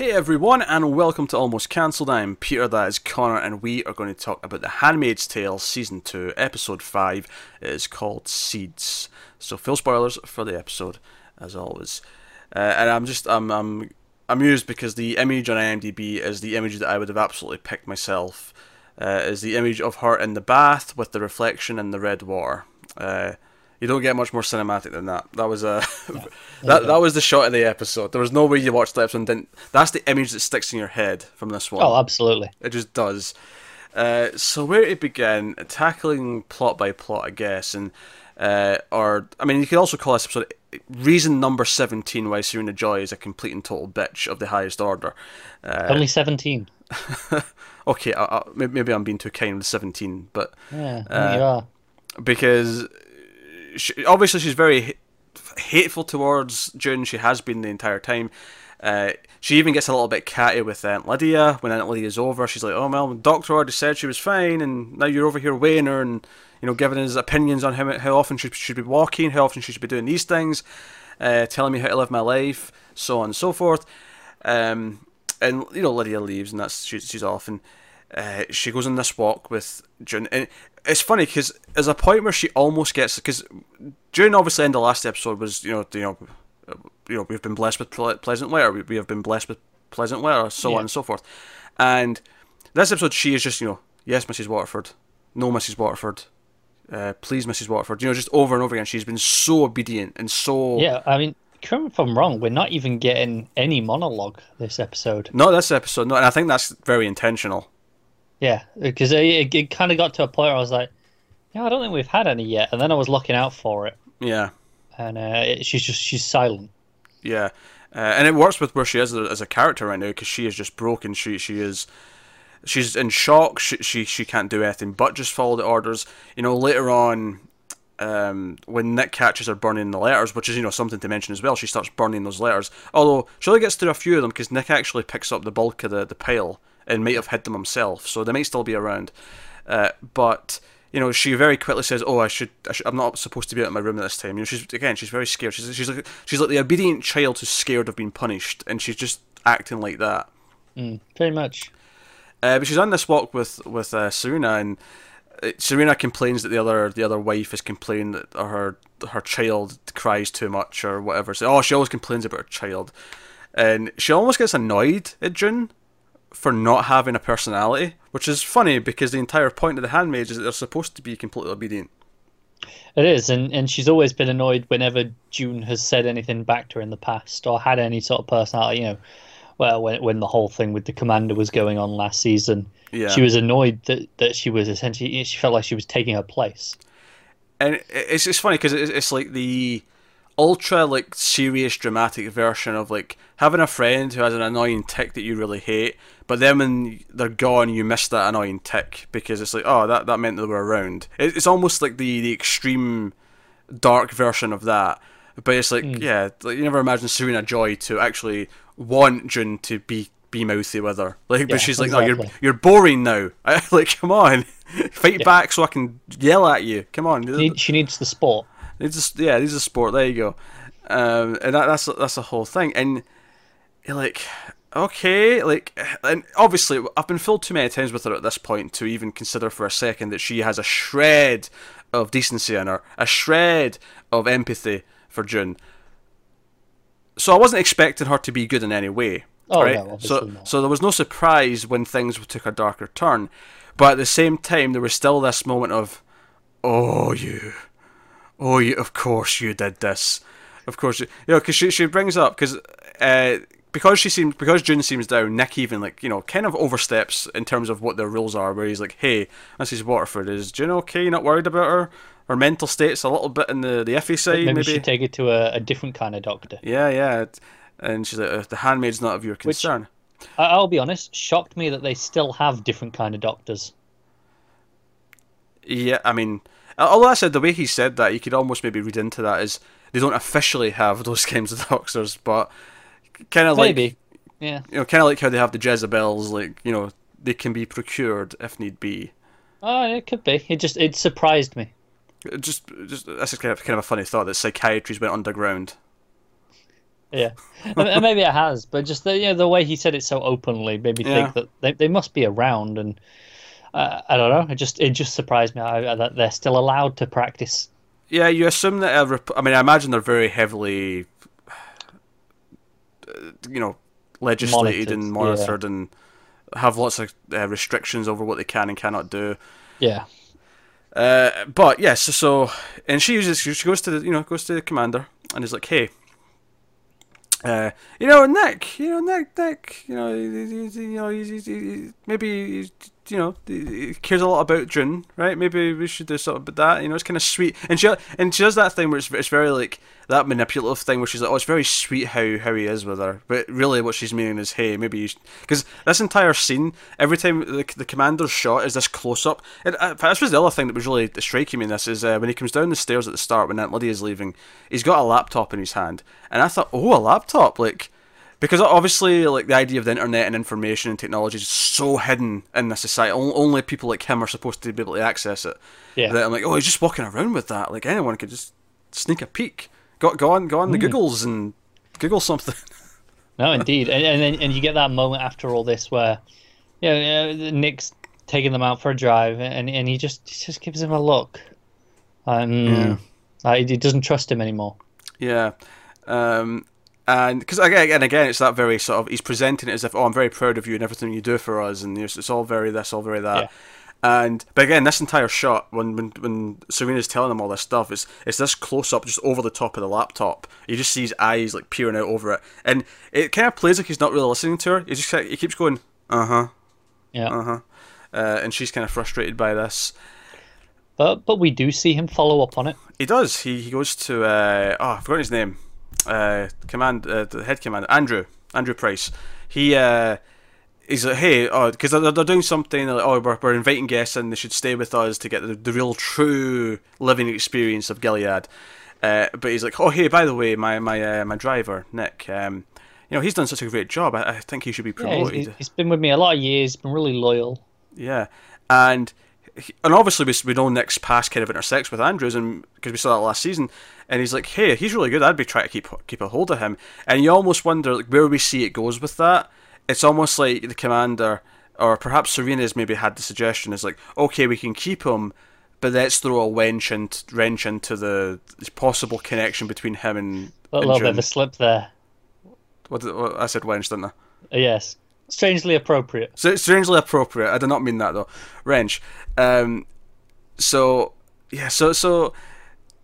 Hey everyone, and welcome to Almost Cancelled. I'm Peter, that is Connor, and we are going to talk about The Handmaid's Tale Season 2, Episode 5. It is called Seeds. So full spoilers for the episode, as always. And I'm amused because the image on IMDb is the image that I would have absolutely picked myself. Is the image of her in the bath with the reflection in the red water. You don't get much more cinematic than that. That was that was the shot of the episode. There was no way you watched the episode and didn't. That's the image that sticks in your head from this one. Oh, absolutely. It just does. So where it began, tackling plot by plot, I guess, and or I mean, you could also call this episode reason number 17 why Serena Joy is a complete and total bitch of the highest order. Only 17. Okay, maybe I'm being too kind with 17, but yeah, you are, because. Obviously, she's very hateful towards June. She has been the entire time. She even gets a little bit catty with Aunt Lydia. When Aunt Lydia's over, she's like, "Oh well, the doctor already said she was fine, and now you're over here weighing her and, you know, giving us opinions on how often she should be walking, how often she should be doing these things, telling me how to live my life, so on and so forth." And you know, Lydia leaves, and that's she's off, and she goes on this walk with June. And it's funny because there's a point where she almost gets, because June obviously in the last episode was you know we've been blessed with pleasant weather, we have been blessed with pleasant weather, so on and so forth. And this episode she is just, you know, yes Mrs. Waterford, no Mrs. Waterford, please Mrs. Waterford, you know, just over and over again. She's been so obedient and so I mean, if I'm wrong, we're not even getting any monologue this episode. Not this episode, no, and I think that's very intentional. Yeah, because it kind of got to a point where I was like, no, I don't think we've had any yet. And then I was looking out for it. Yeah. And she's silent. Yeah. And it works with where she is as a character right now, because she is just broken. She's in shock. She can't do anything but just follow the orders. You know, later on, when Nick catches her burning the letters, which is, you know, something to mention as well, she starts burning those letters. Although she only gets through a few of them because Nick actually picks up the bulk of the pile. And might have hid them himself, so they might still be around. But you know, she very quickly says, "Oh, I'm not supposed to be out of my room at this time." You know, she's very scared. She's like the obedient child who's scared of being punished, and she's just acting like that. Pretty much. But she's on this walk with Serena, and Serena complains that the other wife has complained that her child cries too much or whatever. So, oh, she always complains about her child, and she almost gets annoyed at June for not having a personality, which is funny because the entire point of the Handmaids is that they're supposed to be completely obedient. It is, and she's always been annoyed whenever June has said anything back to her in the past or had any sort of personality. You know, well, when the whole thing with the commander was going on last season, she was annoyed that she was essentially, she felt like she was taking her place. And it's funny because it's like the ultra like serious dramatic version of like having a friend who has an annoying tick that you really hate, but then when they're gone you miss that annoying tick because it's like, oh, that meant they were around. It's almost like the extreme dark version of that, but it's like yeah, like you never imagine Serena Joy to actually want June to be mouthy with her, like, but she's like, exactly. No, you're boring now. Like, come on, fight back so I can yell at you. Come on, she needs the sport. These are sport. There you go, and that's the whole thing. And you're like, okay, like, and obviously I've been fooled too many times with her at this point to even consider for a second that she has a shred of decency in her, a shred of empathy for June. So I wasn't expecting her to be good in any way. Oh, right? No, obviously not. So there was no surprise when things took a darker turn, but at the same time there was still this moment of, oh, you, of course you did this. Of course, you know, because she brings up, because June seems down, Nick even, like, you know, kind of oversteps in terms of what their rules are, where he's like, hey, Mrs. Waterford, is June okay? You're not worried about her? Her mental state's a little bit in the iffy side, maybe. She should take it to a different kind of doctor. Yeah. And she's like, the Handmaid's not of your concern. Which, I'll be honest, shocked me that they still have different kind of doctors. Yeah, I mean, although I said the way he said that, you could almost maybe read into that as they don't officially have those kinds of doctors, but kind of like, maybe, yeah, you know, kind of like how they have the Jezebels, like, you know, they can be procured if need be. Oh, it could be. It surprised me. It just that's kind of a funny thought that psychiatry's went underground. Yeah, and maybe it has, but just the, you know, the way he said it so openly made me think that they must be around, and I don't know. It just surprised me that they're still allowed to practice. Yeah, you assume that. I mean, I imagine they're very heavily, you know, legislated and monitored, and have lots of restrictions over what they can and cannot do. Yeah. But yes, yeah, so and she goes to the the commander and is like, hey. Nick, he cares a lot about June, right? Maybe we should do something about that. It's kind of sweet, and she does that thing where it's very like that manipulative thing where she's like, oh, it's very sweet how he is with her, but really what she's meaning is, hey, maybe you should, because this entire scene, every time the commander's shot is this close up, and this was the other thing that was really striking me in this is when he comes down the stairs at the start when Aunt Lydia's leaving, he's got a laptop in his hand, and I thought, oh, a laptop, like. Because obviously, like, the idea of the internet and information and technology is so hidden in this society. Only people like him are supposed to be able to access it. Yeah. That I'm like, oh, he's just walking around with that. Like, anyone could just sneak a peek. Go on the Googles and Google something. No, indeed. And you get that moment after all this where, Nick's taking them out for a drive, and he just gives him a look. He doesn't trust him anymore. Yeah. And because again, it's that very sort of, he's presenting it as if, oh, I'm very proud of you and everything you do for us, and it's all very this, all very that. Yeah. But again, this entire shot when Serena's telling him all this stuff, it's this close up just over the top of the laptop. You just see his eyes like peering out over it, and it kind of plays like he's not really listening to her. He keeps going, and she's kind of frustrated by this. But we do see him follow up on it. He does. He goes to I forgot his name. The head commander, Andrew Price. He's like, hey, because they're doing something. They're like, we're inviting guests, and they should stay with us to get the real, true living experience of Gilead. But he's like, oh, hey, by the way, my driver, Nick. He's done such a great job. I think he should be promoted. He's been with me a lot of years. He's been really loyal. Yeah, and obviously we know Nick's past kind of intersects with Andrew's, and because we saw that last season, and he's like, hey, he's really good, I'd be trying to keep a hold of him, and you almost wonder like where we see it goes with that. It's almost like the commander, or perhaps Serena's maybe had the suggestion, is like, okay, we can keep him, but let's throw a wrench into the possible connection between him and a little bit of a slip there. What I said wrench, didn't I? Yes. Strangely appropriate. So strangely appropriate. I did not mean that though. Wrench. So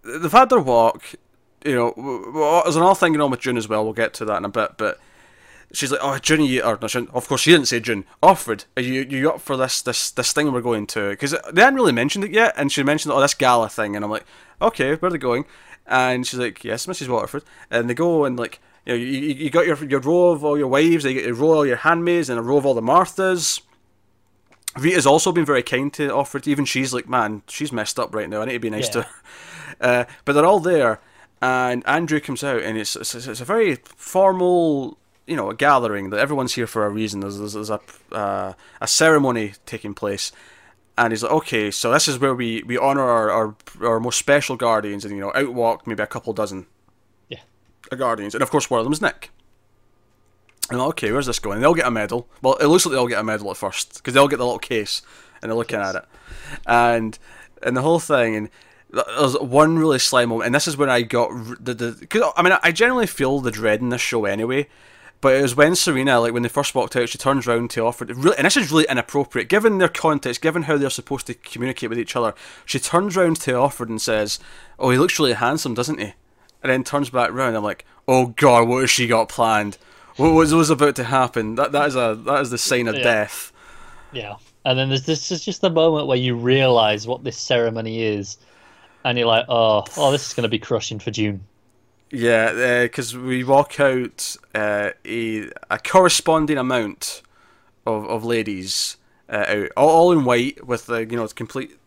they've had their walk. There's another thing going on with June as well. We'll get to that in a bit. But she's like, "Oh, June, of course she didn't say June. Offred, are you up for this thing we're going to?" Because they hadn't really mentioned it yet, and she mentioned, "Oh, this gala thing," and I'm like, "Okay, where are they going?" And she's like, "Yes, Mrs. Waterford," and they go and like. You got your row of all your wives, you got your row of all your handmaids, and a row of all the Marthas. Rita's also been very kind to Offred. Even she's like, man, she's messed up right now. I need to be nice to her. But they're all there, and Andrew comes out, and it's a very formal, gathering that everyone's here for a reason. There's a ceremony taking place, and he's like, okay, so this is where we honour our most special guardians, and outwalk maybe a couple dozen. Guardians, and of course one of them is Nick. And okay, where's this going? And they'll get a medal. Well, it looks like they'll get a medal at first because they'll get the little case, and they're looking at it, and the whole thing. And there's one really slime moment, and this is when I got the. Cause, I mean, I generally feel the dread in this show anyway, but it was when Serena, like when they first walked out, she turns round to Offred. Really, and this is really inappropriate given their context, given how they're supposed to communicate with each other. She turns round to Offred and says, "Oh, he looks really handsome, doesn't he?" And then turns back round. I'm like, oh god, what has she got planned? What was about to happen? That is the sign of death. Yeah. And then this is just the moment where you realise what this ceremony is, and you're like, oh, this is going to be crushing for June. Yeah, because we walk out a corresponding amount of ladies out, all in white with the complete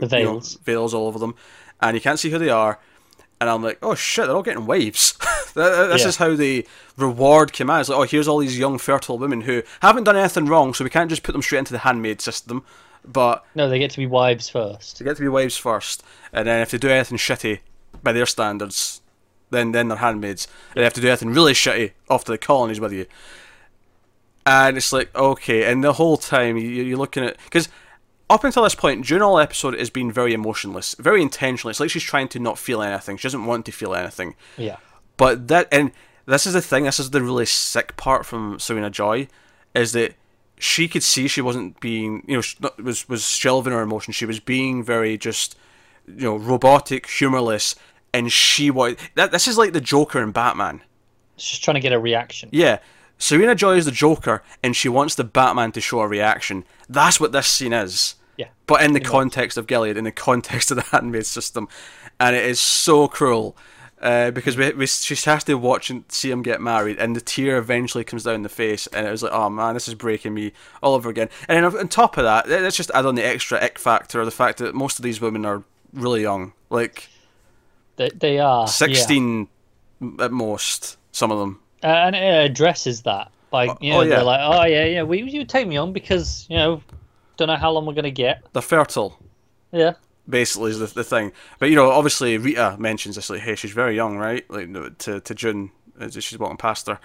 veils, veils all over them, and you can't see who they are. And I'm like, oh shit, they're all getting wives. This is how they reward commands. Like, oh, here's all these young, fertile women who haven't done anything wrong, so we can't just put them straight into the handmaid system. But no, they get to be wives first. And then if they do anything shitty by their standards, then they're handmaids, and they have to do anything really shitty off to the colonies with you. And it's like, okay, and the whole time you're looking at... Because up until this point, during all episode, it has been very emotionless, very intentional. It's like she's trying to not feel anything. She doesn't want to feel anything. Yeah. But that... And this is the thing, this is the really sick part from Serena Joy, is that she could see she wasn't being... You know, was shelving her emotions. She was being very just, you know, robotic, humorless, and she was... This is like the Joker in Batman. She's trying to get a reaction. Yeah. Serena Joy is the Joker, and she wants the Batman to show a reaction. That's what this scene is. Yeah. But in the context of Gilead, in the context of the handmaid system, and it is so cruel because she has to watch and see him get married, and the tear eventually comes down the face, and it was like, oh man, this is breaking me all over again. And then on top of that, let's just add on the extra ick factor of the fact that most of these women are really young, like they are 16 at most, some of them. And it addresses that by, you know, they're like, oh yeah, you take me on because, you know, don't know how long we're going to get. They're fertile. Yeah. Basically is the thing. But, you know, obviously Rita mentions this, like, hey, she's very young, right? Like, to June, she's walking past her.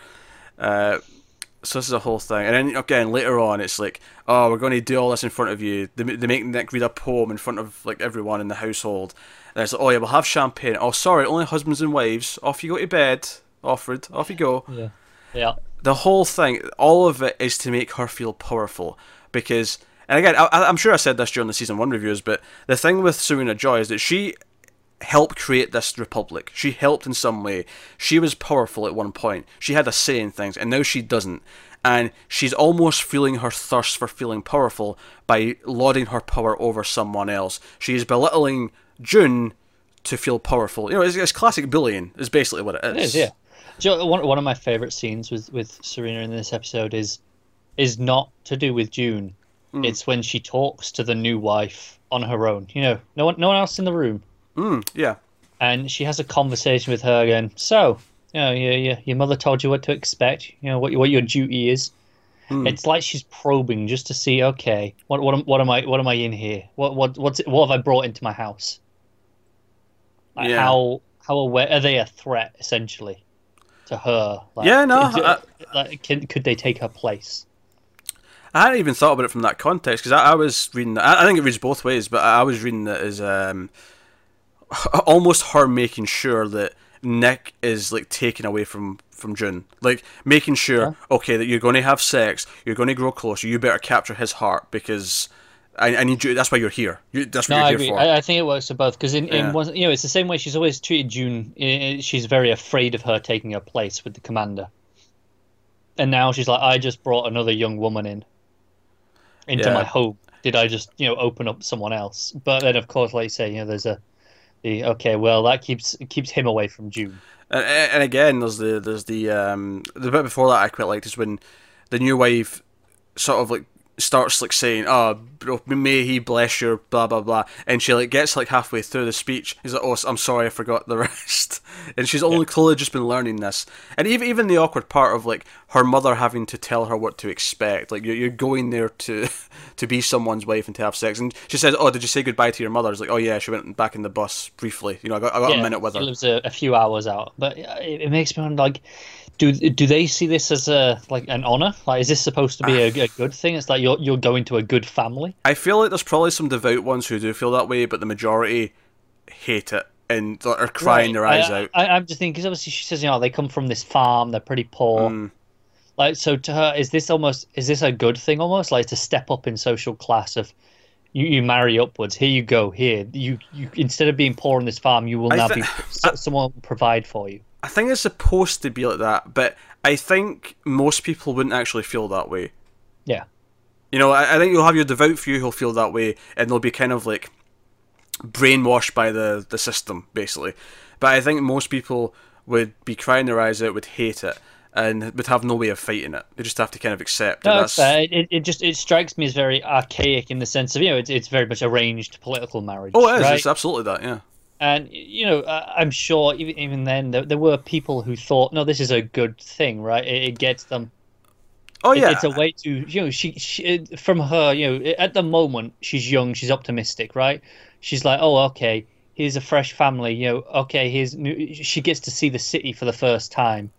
So this is a whole thing. And then, again, later on, it's like, oh, we're going to do all this in front of you. They make Nick read a poem in front of, like, everyone in the household. And it's like, oh yeah, we'll have champagne. Oh, sorry, only husbands and wives. Off you go to bed. Offred, off you go. Yeah. The whole thing, all of it, is to make her feel powerful. Because, and again, I'm sure I said this during the season one reviews, but the thing with Serena Joy is that she helped create this republic. She helped in some way. She was powerful at one point. She had a say in things, and now she doesn't. And she's almost feeling her thirst for feeling powerful by lauding her power over someone else. She is belittling June to feel powerful. You know, it's classic bullying, is basically what it is. It is, yeah. One of my favourite scenes with Serena in this episode is not to do with June. Mm. It's when she talks to the new wife on her own. You know, no one else in the room. Mm, yeah. And she has a conversation with her again. So, you know, your mother told you what to expect. You know what your duty is. Mm. It's like she's probing just to see. Okay, what am I in here? What have I brought into my house? Like, yeah. How aware are they? A threat essentially. To her, like, yeah, no. Could they take her place? I hadn't even thought about it from that context because I was reading. I think it reads both ways, but I was reading that as almost her making sure that Nick is like taken away from June, like making sure, okay, that you're going to have sex, you're going to grow closer, you better capture his heart because I need you. That's why you're here. That's what you're here for. I think it works for both because you know, it's the same way she's always treated June. She's very afraid of her taking her place with the commander, and now she's like, I just brought another young woman into my home. Did I just, you know, open up someone else? But then, of course, like you say, you know, there's that keeps him away from June. And again, there's the bit before that I quite liked is when the new wife sort of like starts like saying, oh, may he bless your blah blah blah, and she like gets like halfway through the speech, he's like, oh, I'm sorry, I forgot the rest, and she's only clearly just been learning this. And even the awkward part of like her mother having to tell her what to expect, like you're going there to be someone's wife and to have sex, and she says, oh, did you say goodbye to your mother? It's like, oh yeah, she went back in the bus briefly, you know, I got a minute with her. She lives a few hours out, but it makes me wonder, like, Do they see this as an honor? Like, is this supposed to be a good thing? It's like you're going to a good family. I feel like there's probably some devout ones who do feel that way, but the majority hate it and are crying their eyes out. I'm just thinking because obviously she says, you know, they come from this farm, they're pretty poor. Like, so to her, is this a good thing? Almost like to step up in social class of. You marry upwards. Here you go. Here you instead of being poor on this farm, you will someone will provide for you. I think it's supposed to be like that, but I think most people wouldn't actually feel that way. Yeah, you know, I think you'll have your devout few who'll feel that way, and they'll be kind of like brainwashed by the system, basically. But I think most people would be crying their eyes out, would hate it, and would have no way of fighting it. They just have to kind of accept it. It strikes me as very archaic in the sense of, you know, it's very much arranged political marriage. Oh, it is. Right? It's absolutely that, yeah. And, you know, I'm sure even then there were people who thought, no, this is a good thing, right? It gets them... Oh, yeah. It's a way to, you know, she from her, you know, at the moment, she's young, she's optimistic, right? She's like, oh, okay, here's a fresh family, you know, okay, here's new, she gets to see the city for the first time.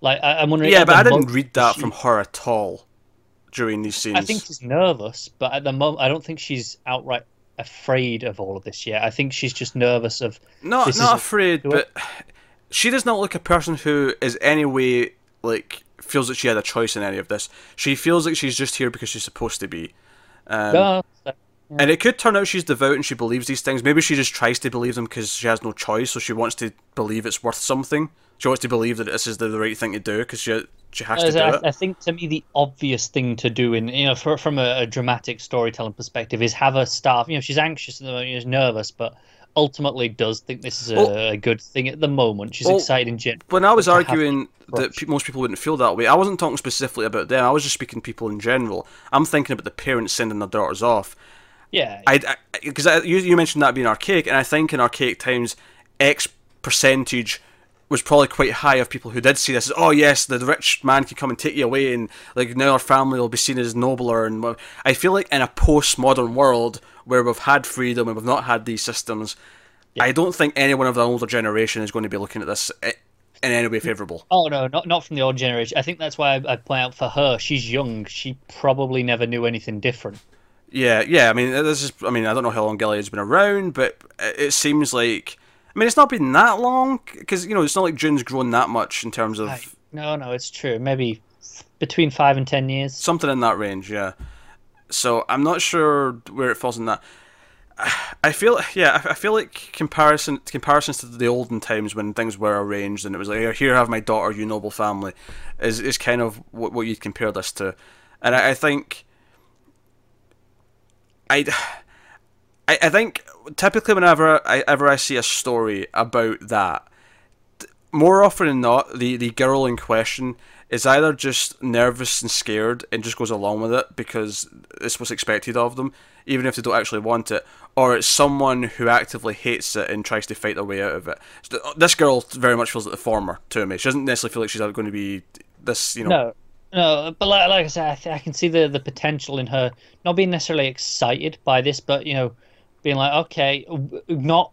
Like, I'm wondering... Yeah, but I didn't read that from her at all during these scenes. I think she's nervous, but at the moment, I don't think she's outright afraid of all of this yet. I think she's just nervous of... Not afraid, but she does not look a person who is any way, like, feels that she had a choice in any of this. She feels like she's just here because she's supposed to be. And it could turn out she's devout and she believes these things. Maybe she just tries to believe them because she has no choice, so she wants to believe it's worth something. She wants to believe that this is the right thing to do because she has to do it. I think, to me, the obvious thing to do, in, you know, from a dramatic storytelling perspective, is have her staff. You know, she's anxious at the moment, she's nervous, but ultimately does think this is a good thing at the moment. She's excited and genuine. When I was arguing that most people wouldn't feel that way, I wasn't talking specifically about them. I was just speaking people in general. I'm thinking about the parents sending their daughters off. Yeah, because you mentioned that being archaic, and I think in archaic times, X percentage was probably quite high of people who did see this as, oh yes, the rich man can come and take you away, and like now our family will be seen as nobler. And I feel like in a postmodern world where we've had freedom and we've not had these systems, yeah. I don't think anyone of the older generation is going to be looking at this in any way favourable. Oh no, not from the old generation. I think that's why I point out for her, she's young. She probably never knew anything different. Yeah. I mean, I don't know how long Gilead's been around, but it seems like, I mean, it's not been that long because, you know, it's not like June's grown that much in terms of. No, it's true. Maybe between 5 and 10 years, something in that range. Yeah. So I'm not sure where it falls in that. I feel like comparisons to the olden times when things were arranged and it was like, here, have my daughter, you noble family, is kind of what you'd compare this to, and I think. I think typically whenever I see a story about that, more often than not, the girl in question is either just nervous and scared and just goes along with it because it's what's expected of them, even if they don't actually want it, or it's someone who actively hates it and tries to fight their way out of it. So this girl very much feels like the former to me. She doesn't necessarily feel like she's going to be this, you know... No, but like I said, I can see the potential in her not being necessarily excited by this, but, you know, being like, okay, not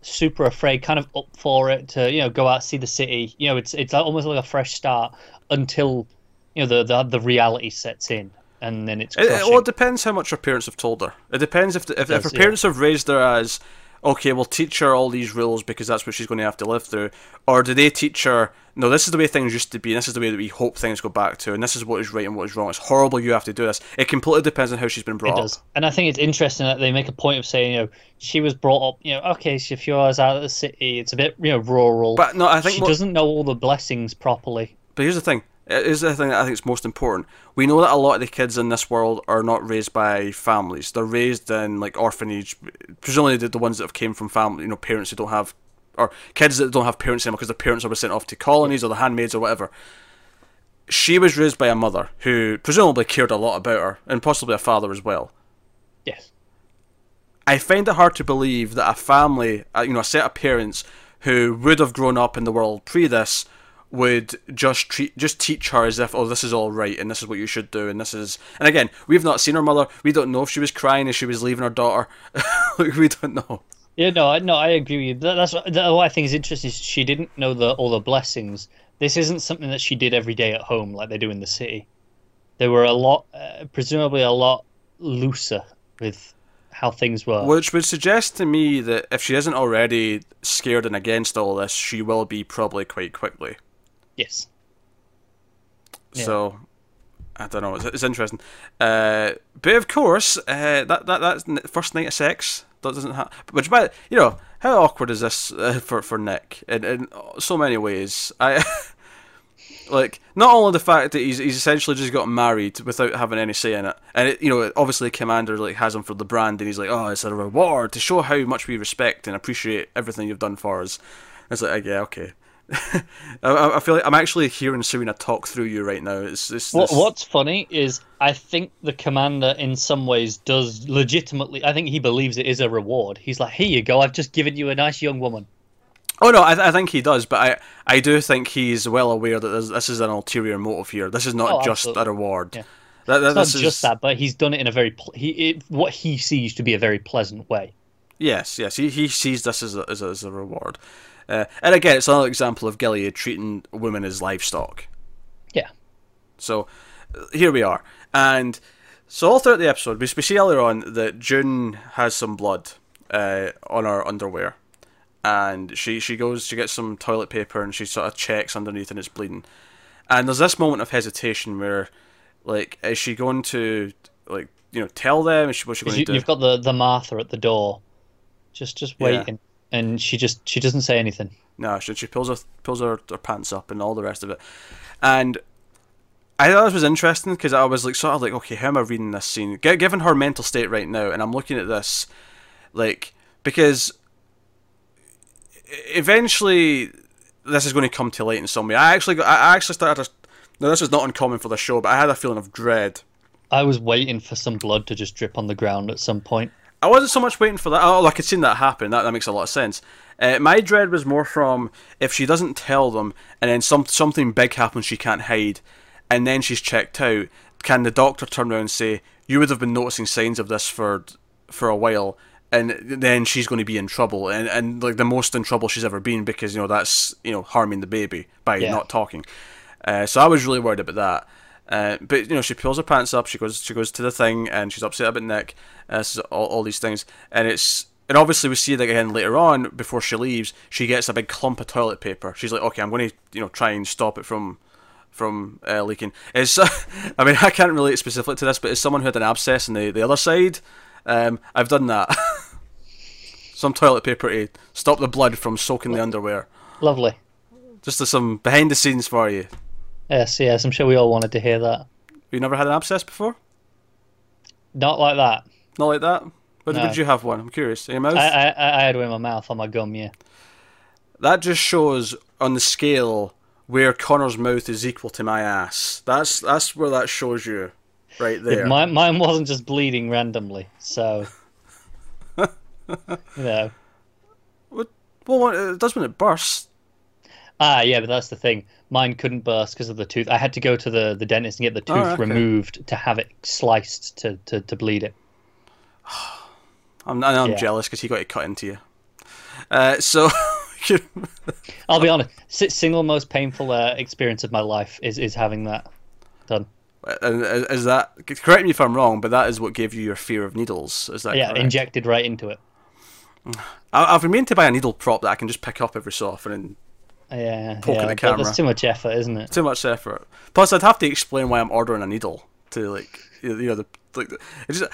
super afraid, kind of up for it to, you know, go out, see the city. You know, it's almost like a fresh start until, you know, the reality sets in, and then it's crushing. It depends how much her parents have told her. It depends if her parents have raised her as, okay, we'll teach her all these rules because that's what she's going to have to live through, or do they teach her, no, this is the way things used to be, and this is the way that we hope things go back to, and this is what is right and what is wrong, it's horrible, you have to do this. It completely depends on how she's been brought up. It does. And I think it's interesting that they make a point of saying, you know, she was brought up, you know, okay, she's a few hours out of the city, it's a bit, you know, rural, but no, I think she doesn't know all the blessings properly. But here's the thing that I think is most important. We know that a lot of the kids in this world are not raised by families. They're raised in, like, orphanage, presumably the ones that have came from family, you know, parents who don't have, or kids that don't have parents anymore because their parents are sent off to colonies or the handmaids or whatever. She was raised by a mother who presumably cared a lot about her, and possibly a father as well. Yes. I find it hard to believe that a family, you know, a set of parents who would have grown up in the world pre this would just teach her as if, oh, this is all right and this is what you should do, and this is, and again, we've not seen her mother, we don't know if she was crying as she was leaving her daughter. We don't know. Yeah, no, I agree with you. That's what I think is interesting is she didn't know all the blessings. This isn't something that she did every day at home like they do in the city. They were presumably a lot looser with how things were, which would suggest to me that if she isn't already scared and against all this, she will be probably quite quickly. Yes. So, yeah. I don't know. It's interesting, but of course, that first night of sex that doesn't happen. Which, by you know, how awkward is this for Nick in so many ways? I like not only the fact that he's essentially just got married without having any say in it, and it, you know, obviously Commander like has him for the brand, and he's like, oh, it's a reward to show how much we respect and appreciate everything you've done for us. And it's like, yeah, okay. I feel like I'm actually hearing Serena talk through you right now. What's funny is I think the Commander in some ways does legitimately, I think he believes it is a reward. He's like, here you go, I've just given you a nice young woman. Oh no, I think he does, but I do think he's well aware that this is an ulterior motive here. This is not just absolutely. A reward. Yeah. It's not just that, but he's done it in a very what he sees to be a very pleasant way. Yes. He sees this as a reward. And again, it's another example of Gilead treating women as livestock. Yeah. So, here we are. And so all throughout the episode, we see earlier on that June has some blood on her underwear. And she gets some toilet paper and she sort of checks underneath and it's bleeding. And there's this moment of hesitation where, like, is she going to, like, you know, tell them? What's she going to do? You've got the Martha at the door, just waiting, yeah. And she doesn't say anything. No, she pulls her pants up and all the rest of it. And I thought this was interesting because I was like, sort of like, okay, how am I reading this scene? Given her mental state right now, and I'm looking at this, like, because eventually this is going to come to light in some way. I actually started to... Now, this is not uncommon for the show, but I had a feeling of dread. I was waiting for some blood to just drip on the ground at some point. I wasn't so much waiting for that. Oh, I could see that happen. That makes a lot of sense. My dread was more from if she doesn't tell them and then something big happens she can't hide and then she's checked out, can the doctor turn around and say, you would have been noticing signs of this for a while, and then she's going to be in trouble, and like the most in trouble she's ever been, because, you know, that's, you know, harming the baby by not talking. So I was really worried about that. But, you know, she pulls her pants up, she goes to the thing, and she's upset about Nick, all these things. And obviously we see that again later on, before she leaves, she gets a big clump of toilet paper. She's like, okay, I'm going to, you know, try and stop it from leaking. I mean, I can't relate specifically to this, but as someone who had an abscess on the other side, I've done that. Some toilet paper to stop the blood from soaking the underwear. Lovely. Just some behind the scenes for you. Yes, I'm sure we all wanted to hear that. You never had an abscess before? Not like that. Not like that? Where did you have one? I'm curious. In your mouth? I had one in my mouth, on my gum, yeah. That just shows on the scale where Connor's mouth is equal to my ass. That's where that shows you, right there. Yeah, mine wasn't just bleeding randomly, so... you know. Well, it does when it bursts. Ah, yeah, but that's the thing. Mine couldn't burst because of the tooth. I had to go to the dentist and get the tooth removed to have it sliced to bleed it. I'm jealous because he got it cut into you. I'll be honest. Single most painful experience of my life is having that done. Is that? Correct me if I'm wrong, but that is what gave you your fear of needles. Is that correct? Injected right into it. I've been meaning to buy a needle prop that I can just pick up every so often and. Poking the camera. That's too much effort, isn't it? Too much effort. Plus, I'd have to explain why I'm ordering a needle to, like, you know,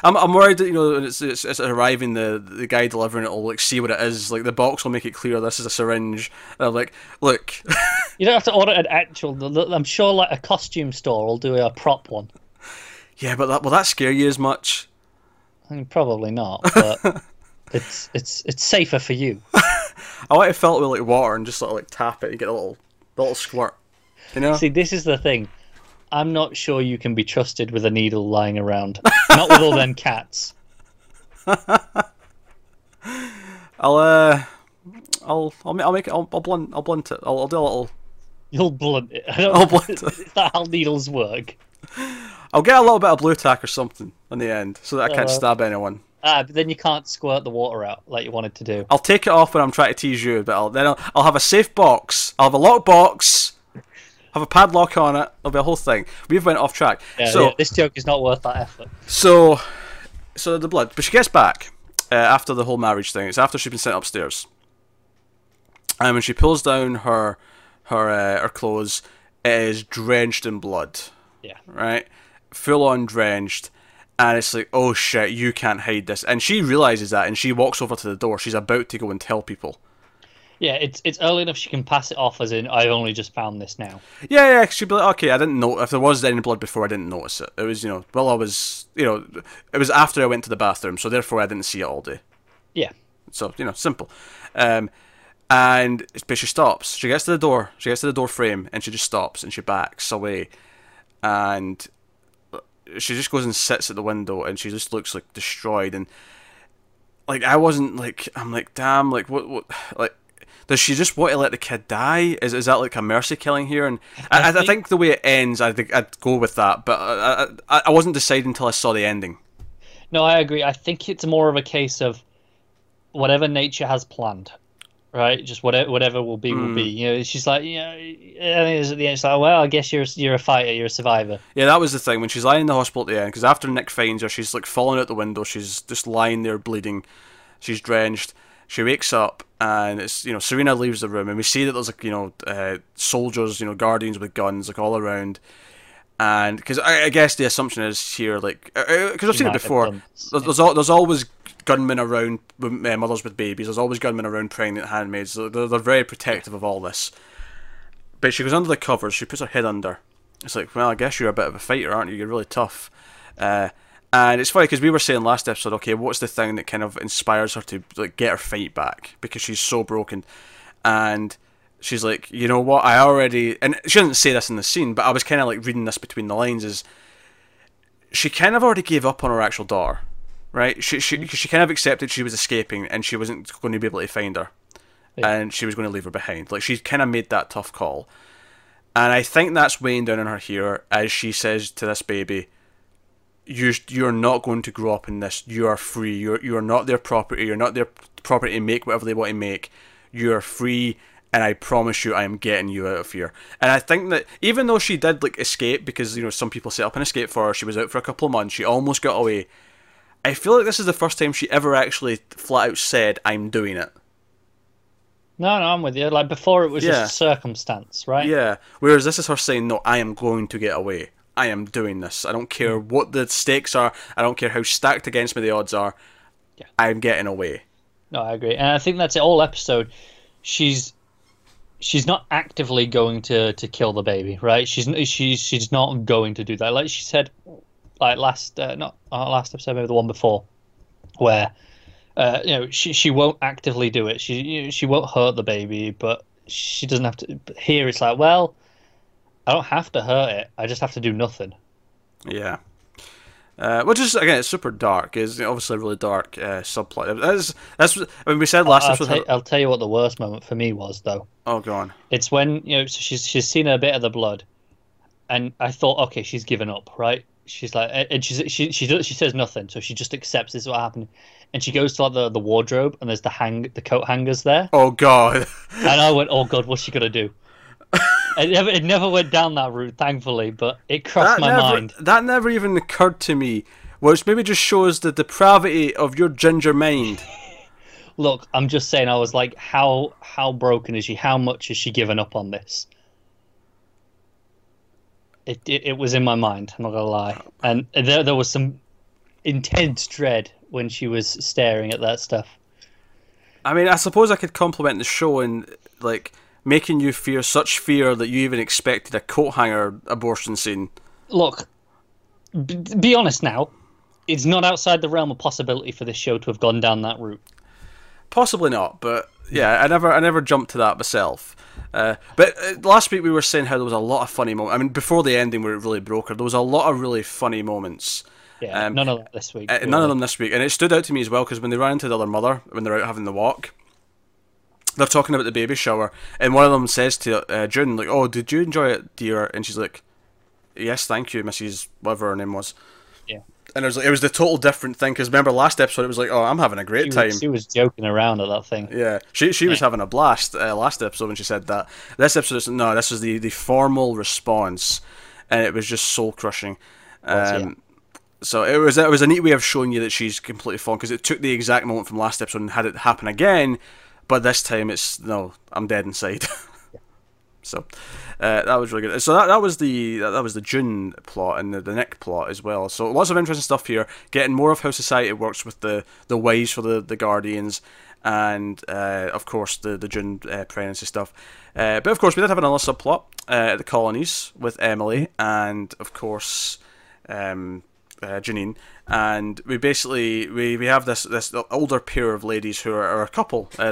I'm worried that, you know, it's arriving, the guy delivering it will, like, see what it is. Like, the box will make it clear this is a syringe. And I'm like, look. You don't have to order an actual. I'm sure, like, a costume store will do a prop one. Yeah, but will that scare you as much? I mean, probably not. But it's safer for you. I might have felt it with, like, water and just sort of, like, tap it and get a little squirt, you know? See, this is the thing. I'm not sure you can be trusted with a needle lying around. Not with all them cats. I'll blunt it. I'll do a little... You'll blunt it. I'll blunt it. Is that how needles work? I'll get a little bit of blue tack or something on the end so that I can't stab anyone. But then you can't squirt the water out like you wanted to do. I'll take it off when I'm trying to tease you, but I'll have a safe box. I'll have a lock box, have a padlock on it. It'll be a whole thing. We've went off track. Yeah, so, this joke is not worth that effort. So the blood. But she gets back after the whole marriage thing. It's after she's been sent upstairs. And when she pulls down her clothes, it is drenched in blood. Yeah. Right? Full on drenched. And it's like, oh shit, you can't hide this. And she realises that, and she walks over to the door. She's about to go and tell people. Yeah, it's early enough she can pass it off as in, I've only just found this now. Yeah, she'd be like, okay, I didn't know. If there was any blood before, I didn't notice it. It was, you know, it was after I went to the bathroom, so therefore I didn't see it all day. Yeah. So, you know, simple. But she stops. She gets to the door. She gets to the door frame, and she just stops, and she backs away. And... she just goes and sits at the window, and she just looks, like, destroyed, and, like, I wasn't, like, I'm like, damn, like, what, like, does she just want to let the kid die? Is that, like, a mercy killing here? And I think the way it ends, I think I'd go with that, but I wasn't deciding until I saw the ending. No, I agree. I think it's more of a case of, whatever nature has planned, right? Just whatever will be, will be. You know, she's like, you know, and it was at the end, she's like, well, I guess you're a fighter, you're a survivor. Yeah, that was the thing when she's lying in the hospital at the end, because after Nick finds her, she's like falling out the window, she's just lying there bleeding, she's drenched. She wakes up, and it's, you know, Serena leaves the room, and we see that there's, like, you know, soldiers, you know, guardians with guns, like, all around. And because I guess the assumption is here, like, because I've seen it before, there's always gunmen around, mothers with babies, there's always gunmen around pregnant handmaids. They're very protective of all this. But she goes under the covers, she puts her head under. It's like, well, I guess you're a bit of a fighter, aren't you? You're really tough. And it's funny because we were saying last episode, okay, what's the thing that kind of inspires her to, like, get her fight back, because she's so broken, and she's like, you know what, I already, and she doesn't say this in the scene, but I was kind of like reading this between the lines, is she kind of already gave up on her actual daughter, right? She kind of accepted she was escaping and she wasn't going to be able to find her, and she was going to leave her behind. Like, she kind of made that tough call, and I think that's weighing down on her here as she says to this baby, You're not going to grow up in this. You are free. You're not their property. You're not their property to make whatever they want to make. You are free, and I promise you, I am getting you out of here. And I think that even though she did, like, escape, because, you know, some people set up an escape for her, she was out for a couple of months, she almost got away. I feel like this is the first time she ever actually flat out said, "I'm doing it." No, I'm with you. Like, before, it was just a circumstance, right? Yeah. Whereas this is her saying, "No, I am going to get away. I am doing this. I don't care what the stakes are. I don't care how stacked against me the odds are. Yeah. I'm getting away." No, I agree. And I think that's it all episode. She's not actively going to kill the baby, right? She's not going to do that. Like she said, like last episode, maybe the one before, where you know, she won't actively do it. She won't hurt the baby, but she doesn't have to. But here it's like, well, I don't have to hurt it. I just have to do nothing. Yeah. Which is, again, it's super dark. It's obviously a really dark subplot. I mean, we said last episode... I'll tell you what the worst moment for me was, though. Oh, go on. It's when, you know, so she's seen a bit of the blood, and I thought, okay, she's given up, right? She's like... And she says nothing, so she just accepts this is what happened. And she goes to, like, the wardrobe, and there's the coat hangers there. Oh, God. And I went, oh, God, what's she going to do? It never went down that route, thankfully, but it crossed my mind. That never even occurred to me, which maybe just shows the depravity of your ginger mind. Look, I'm just saying, I was like, how broken is she? How much has she given up on this? It was in my mind, I'm not going to lie. And there was some intense dread when she was staring at that stuff. I mean, I suppose I could compliment the show in, like... making you fear such fear that you even expected a coat hanger abortion scene. Look, be honest now. It's not outside the realm of possibility for this show to have gone down that route. Possibly not, but yeah, I never jumped to that myself. But last week we were saying how there was a lot of funny moments. I mean, before the ending where it really broke her, there was a lot of really funny moments. Yeah, none of that this week. None of them this week, and it stood out to me as well because when they ran into the other mother when they're out having the walk. They're talking about the baby shower, and one of them says to June, like, "Oh, did you enjoy it, dear?" And she's like, "Yes, thank you, Mrs. whatever her name was." Yeah. And it was like, it was the total different thing because remember last episode it was like, "Oh, I'm having a great time." She was joking around at that thing. Yeah, she was having a blast last episode when she said that. This episode, no, this was the formal response, and it was just soul crushing. So it was a neat way of showing you that she's completely fallen because it took the exact moment from last episode and had it happen again. But this time it's, no, I'm dead inside. Yeah. So that was really good. So that was the June plot and the Nick plot as well. So lots of interesting stuff here. Getting more of how society works with the wives for the guardians and, of course, the June pregnancy stuff. But, of course, we did have another subplot at the colonies with Emily and, of course... Janine, and we have this older pair of ladies who are a couple, who,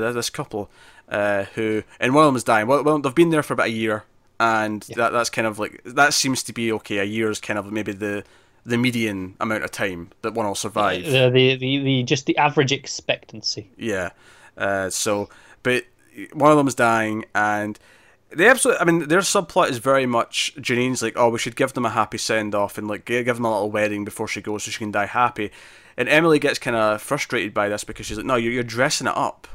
and one of them is dying. Well, they've been there for about a year, and that's kind of like, that seems to be okay. A year is kind of maybe the median amount of time that one will survive. Just the average expectancy. Yeah. So, but one of them is dying, and the episode, I mean, their subplot is very much Janine's like, oh, we should give them a happy send-off and like give them a little wedding before she goes so she can die happy. And Emily gets kind of frustrated by this because she's like, no, you're dressing it up.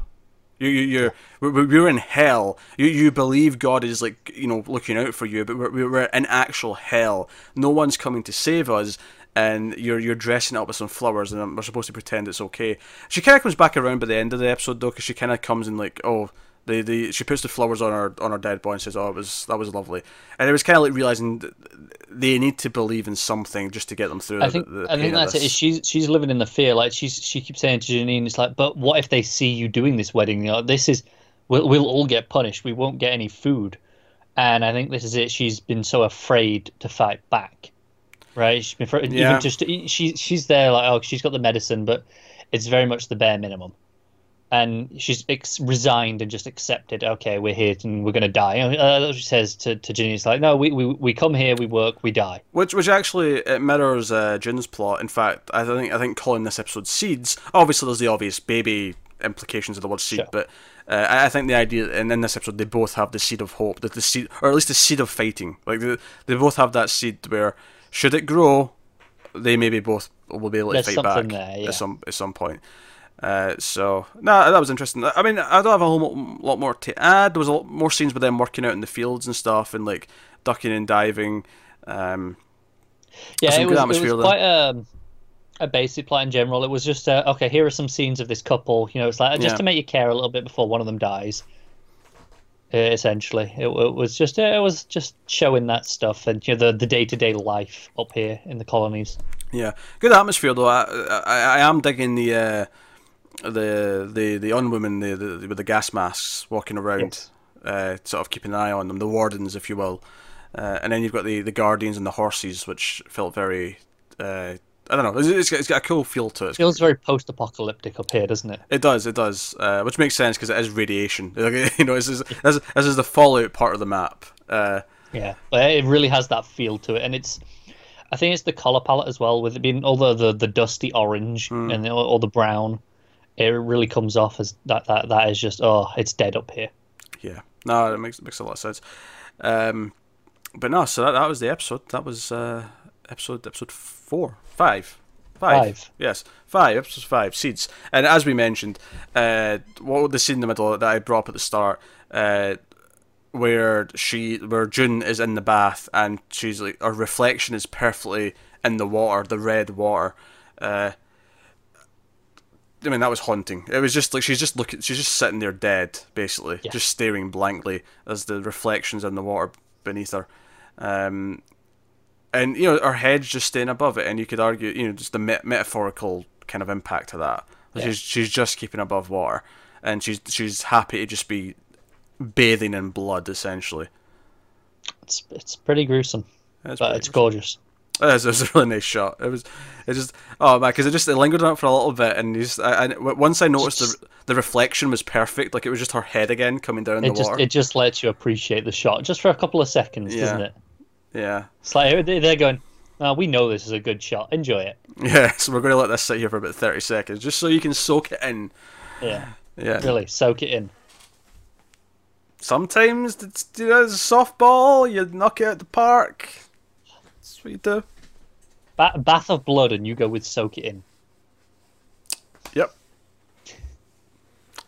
We're in hell. You believe God is like, you know, looking out for you, but we're in actual hell. No one's coming to save us, and you're dressing up with some flowers, and we're supposed to pretend it's okay. She kind of comes back around by the end of the episode though, because she kind of comes in like, oh, she puts the flowers on her dead body and says, oh, that was lovely. And it was kind of like realizing that they need to believe in something just to get them through. I think that's it. She's living in the fear. Like she keeps saying to Janine, it's like, but what if they see you doing this wedding? You know, this is, we'll all get punished. We won't get any food. And I think this is it. She's been so afraid to fight back, right? She's been afraid, yeah. Even just she's there like, oh, she's got the medicine, but it's very much the bare minimum. And she's resigned and just accepted, okay, we're here and we're going to die. And she says to Jin, it's like, no, we come here, we work, we die. Which actually, it mirrors Jin's plot. In fact, I think calling this episode Seeds, obviously there's the obvious baby implications of the word seed, sure. But I think the idea, and in this episode, they both have the seed of hope, that the seed, or at least the seed of fighting. Like they both have that seed where, should it grow, they maybe both will be able to fight back there, yeah. at some point. So that was interesting. I mean, I don't have a whole lot more to add. There was a lot more scenes with them working out in the fields and stuff, and like ducking and diving. Yeah, it was quite a basic plot in general. It was just okay. Here are some scenes of this couple. You know, it's like just to make you care a little bit before one of them dies. Essentially, it was just showing that stuff and, you know, the day to day life up here in the colonies. Yeah, good atmosphere though. I am digging the. The unwomen with the gas masks walking around, yes. Sort of keeping an eye on them, the wardens, if you will, and then you've got the guardians and the horses, which felt very I don't know, it's got a cool feel to it. It feels very post-apocalyptic up here, doesn't it? It does, which makes sense because it is radiation. You know, this is the fallout part of the map. Yeah, but it really has that feel to it, and it's. I think it's the color palette as well, with it being all the dusty orange and all the brown. It really comes off as that is just, oh, it's dead up here. Yeah, no, it makes a lot of sense. But no, so that was the episode. That was episode five. Yes, five, episode five, Seeds. And as we mentioned, what the scene in the middle that I brought up at the start, where June is in the bath and she's like, her reflection is perfectly in the water, the red water. I mean, that was haunting. It was just like she's just sitting there dead, basically, just staring blankly as the reflections in the water beneath her, and you know, her head's just staying above it, and you could argue, you know, just the metaphorical kind of impact of that. Yeah. She's just keeping above water, and she's happy to just be bathing in blood, essentially. It's pretty gruesome, but it's gorgeous. It was a really nice shot. It lingered on it for a little bit, and once I noticed the reflection was perfect, like it was just her head again coming down the water. It just lets you appreciate the shot just for a couple of seconds, doesn't it? Yeah. It's like they're going, oh, we know this is a good shot. Enjoy it. Yeah, so we're going to let this sit here for about 30 seconds, just so you can soak it in. Yeah. Really, soak it in. Sometimes, you know, it's a softball, you knock it out the park. That's what you do. Bath of blood, and you go with soak it in.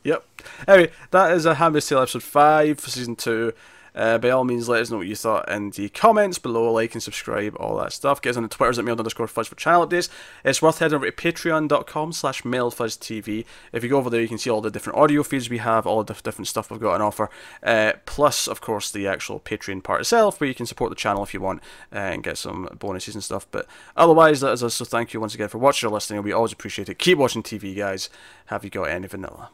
Yep. Anyway, that is A Handmaid's Tale episode 5 for season 2. By all means, let us know what you thought in the comments below. Like and subscribe, all that stuff. Get us on the Twitters at Mild_Fuzz for channel updates. It's worth heading over to patreon.com/MildFuzzTV. If you go over there, you can see all the different audio feeds we have, all the different stuff we've got on offer, plus, of course, the actual Patreon part itself, where you can support the channel if you want and get some bonuses and stuff. But otherwise, that is us. So thank you once again for watching or listening. We always appreciate it. Keep watching TV, guys. Have you got any vanilla?